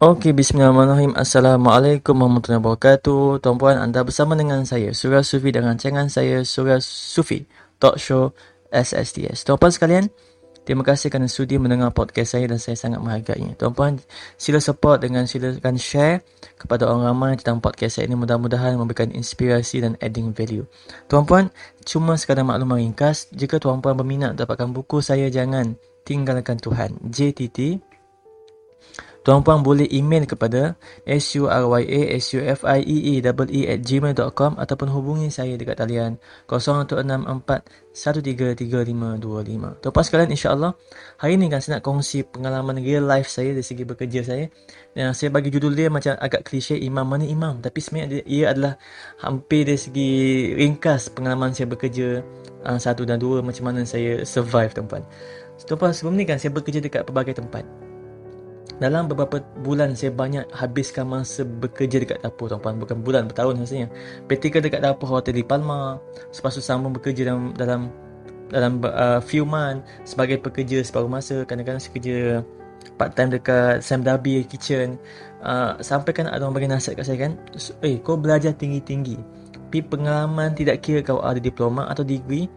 Okey, bismillahirrahmanirrahim. Assalamualaikum warahmatullahi wabarakatuh. Tuan-puan, anda bersama dengan saya, Surah Sufi, dengan rancangan saya, Surah Sufi Talk Show SSTS. Tuan-puan sekalian, terima kasih kerana sudi mendengar podcast saya dan saya sangat menghargainya. Tuan-puan, sila support dengan silakan share kepada orang ramai tentang podcast saya ini. Mudah-mudahan memberikan inspirasi dan adding value. Tuan-puan, cuma sekadar maklumat ringkas, jika tuan-puan berminat dapatkan buku saya, Jangan Tinggalkan Tuhan, JTT, tuan-puan boleh email kepada surya_sufiee@gmail.com ataupun hubungi saya dekat talian 0164133525. Tuan-puan sekalian, insya-Allah hari ini kan saya nak kongsi pengalaman real life saya dari segi bekerja saya. Dan saya bagi judul dia macam agak klise, imam mana imam, tapi sebenarnya ia adalah hampir dari segi ringkas pengalaman saya bekerja satu dan dua, macam mana saya survive, tuan-puan. Tuan-puan, sebelum ni kan saya bekerja dekat pelbagai tempat. Dalam beberapa bulan saya banyak habiskan masa bekerja dekat dapur, tuan-puan. Bukan bulan, bertahun rasanya. Praktikal dekat dapur hotel di Palma. Lepas tu sambung bekerja dalam few months sebagai pekerja separuh masa. Kadang-kadang saya kerja part time dekat Sam Dhabi Kitchen. Sampai kan ada orang bagi nasihat kat saya kan, kau belajar tinggi-tinggi, tapi pengalaman tidak kira kau ada diploma atau degree,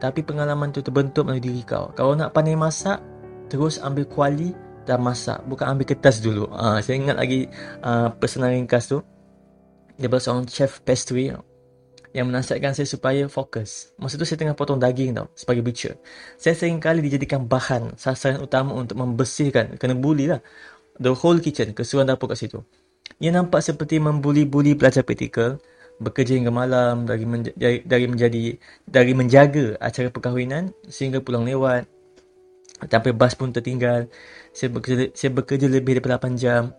tapi pengalaman tu terbentuk melalui diri kau. Kalau nak pandai masak, terus ambil kuali dah masak, bukan ambil kertas dulu. Saya ingat lagi pesanan ringkas tu daripada seorang chef pastry yang menasihatkan saya supaya fokus. Masa tu saya tengah potong daging tau, sebagai butcher. Saya sering kali dijadikan bahan sasaran utama untuk membersihkan, kena bully lah, the whole kitchen, keseluruhan dapur kat situ. Ia nampak seperti membuli-buli pelajar praktikal, bekerja hingga malam dari menjaga acara perkahwinan sehingga pulang lewat. Sampai bas pun tertinggal. Saya bekerja lebih daripada 8 jam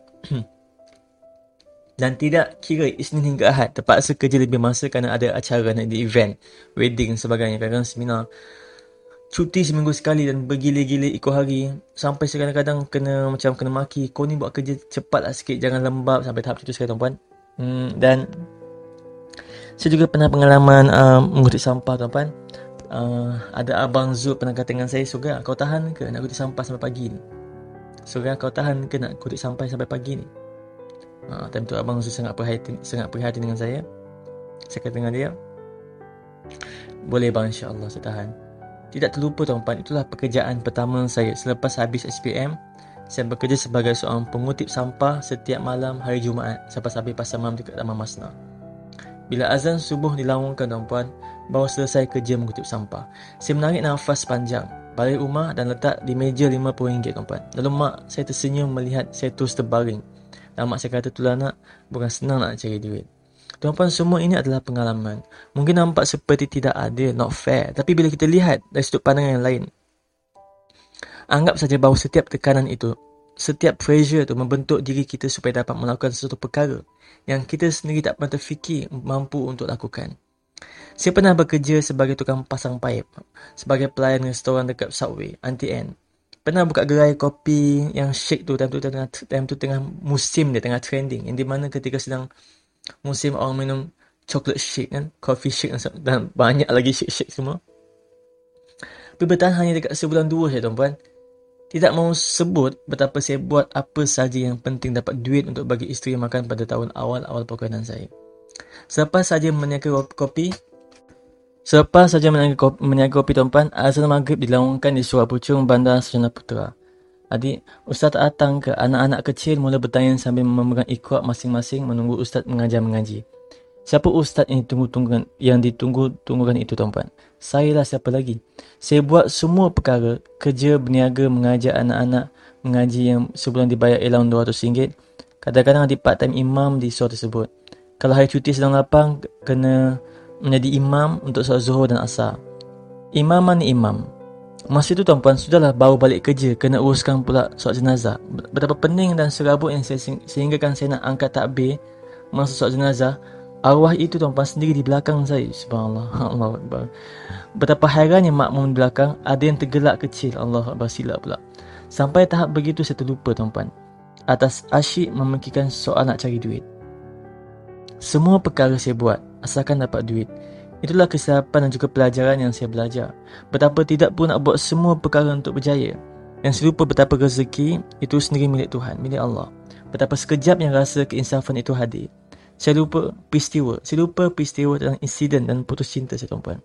dan tidak kira Isnin hingga Ahad. Terpaksa kerja lebih masa kerana ada acara nak di event, wedding dan sebagainya, kadang-kadang seminar. Cuti seminggu sekali dan bergila-gila ikut hari. Sampai kadang-kadang kena maki, kau ni buat kerja cepatlah sikit, jangan lembab. Sampai tahap itu sekarang, tuan-puan. Dan saya juga pernah pengalaman mengutip sampah, tuan-puan. Ada abang Zul pernah kata dengan saya, "Surya, kau tahan ke nak kutip sampah sampai pagi ni? Surya, kau tahan ke nak kutip sampah sampai pagi ni?" Time tu abang Zul sangat prihatin dengan saya. Saya kata dengan dia, "Boleh bang, insya-Allah saya tahan." Tidak terlupa tuan-puan, itulah pekerjaan pertama saya. Selepas habis SPM, saya bekerja sebagai seorang pengutip sampah setiap malam hari Jumaat selepas habis pasar malam dekat Taman Maznah. Bila azan subuh dilawangkan, tuan-puan, baru selesai kerja mengutip sampah. Saya menarik nafas panjang, balik rumah dan letak di meja RM50, tuan-puan. Lalu mak saya tersenyum melihat saya terus terbaring. Dan mak saya kata, "Tulah nak, bukan senang nak cari duit." Tuan-puan, semua ini adalah pengalaman. Mungkin nampak seperti tidak adil, not fair. Tapi bila kita lihat dari sudut pandangan yang lain, anggap saja bahawa setiap tekanan itu, setiap pressure itu membentuk diri kita supaya dapat melakukan sesuatu perkara yang kita sendiri tak pernah terfikir mampu untuk lakukan. Saya pernah bekerja sebagai tukang pasang paip, sebagai pelayan restoran dekat Subway, Auntie Anne. Pernah buka gerai kopi yang shake tu, time tu tengah musim dia, tengah trending. Yang di mana ketika sedang musim orang minum chocolate shake kan, coffee shake dan banyak lagi shake-shake semua. Tapi bertahan hanya dekat sebulan dua saja, tuan-puan. Tidak mahu sebut betapa saya buat apa saja yang penting dapat duit untuk bagi isteri makan pada tahun awal-awal perkahwinan saya. Selepas saja meniaga kopi, tuan-puan, azan maghrib dilawangkan di Surah Pucung, Bandar Senaputra. Adik, Ustaz datang ke? Anak-anak kecil mula bertanya sambil memegang ikhwak masing-masing menunggu Ustaz mengajar mengaji. Siapa Ustaz yang ditunggu-tunggukan itu, tuan-puan? Sayalah, siapa lagi? Saya buat semua perkara, kerja, berniaga, mengajar anak-anak mengaji yang sebulan dibayar elang RM200. Kadang-kadang ada part-time imam di surau tersebut. Kalau hari cuti sedang lapang, kena menjadi imam untuk solat zuhur dan asar. Imam mana imam? Masa itu, tuan-puan, sudahlah baru balik kerja, kena uruskan pula solat jenazah. Betapa pening dan serabut yang saya sehinggakan saya nak angkat takbir masa solat jenazah. Arwah itu, tuan-puan, sendiri di belakang saya. Subhanallah, Allahu Akbar. Betapa hairannya makmum di belakang, ada yang tergelak kecil, Allahu Akbar, silap pula. Sampai tahap begitu saya terlupa, tuan-puan, atas asyik memikirkan soal nak cari duit. Semua perkara saya buat asalkan dapat duit. Itulah kesilapan dan juga pelajaran yang saya belajar. Betapa tidak pun nak buat semua perkara untuk berjaya. dan serupa betapa rezeki itu sendiri milik Tuhan, milik Allah. Betapa sekejapnya rasa keinsafan itu hadir. Saya lupa peristiwa tentang insiden dan putus cinta saya, tuan-tuan.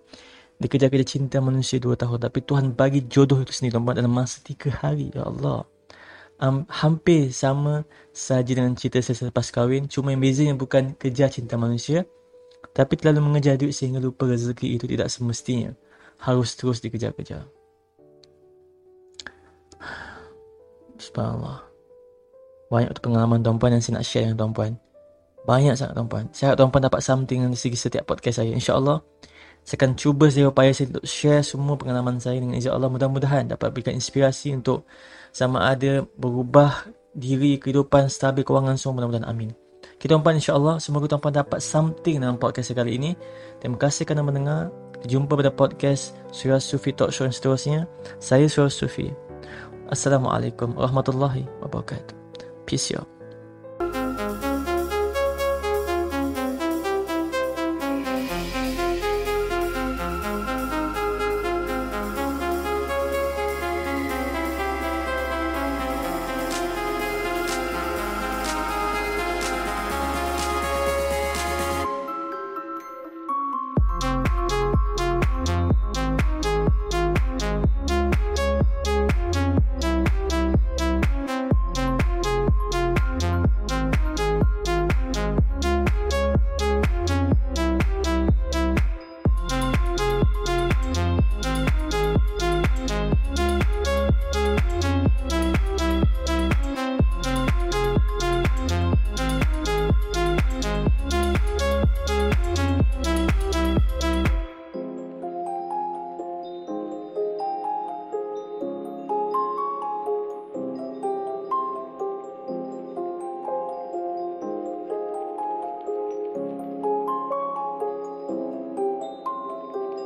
Dikejar-kejar cinta manusia 2 tahun, tapi Tuhan bagi jodoh itu sendiri, tuan-tuan, dalam masa 3 hari. Ya Allah. Hampir sama sahaja dengan cerita saya selepas kahwin. Cuma yang bezanya bukan kejar cinta manusia, tapi terlalu mengejar duit sehingga lupa rezeki itu tidak semestinya harus terus dikejar-kejar. Subhanallah. Banyak pengalaman tuan-tuan yang saya nak share dengan tuan-tuan. Banyak sangat tuan-tuan. Saya harap tuan-tuan dapat something dari setiap podcast saya. InsyaAllah saya akan cuba saya upaya saya untuk share semua pengalaman saya dengan izin Allah. Mudah-mudahan dapat berikan inspirasi untuk sama ada berubah diri, kehidupan, stabil, kewangan semua. Mudah-mudahan amin. Kita tuan-tuan insyaAllah semoga tuan-tuan dapat something dalam podcast saya kali ini. Terima kasih kerana mendengar. Jumpa pada podcast Surah Sufi Talk Show dan seterusnya. Saya Surah Sufi. Assalamualaikum warahmatullahi wabarakatuh. Peace out.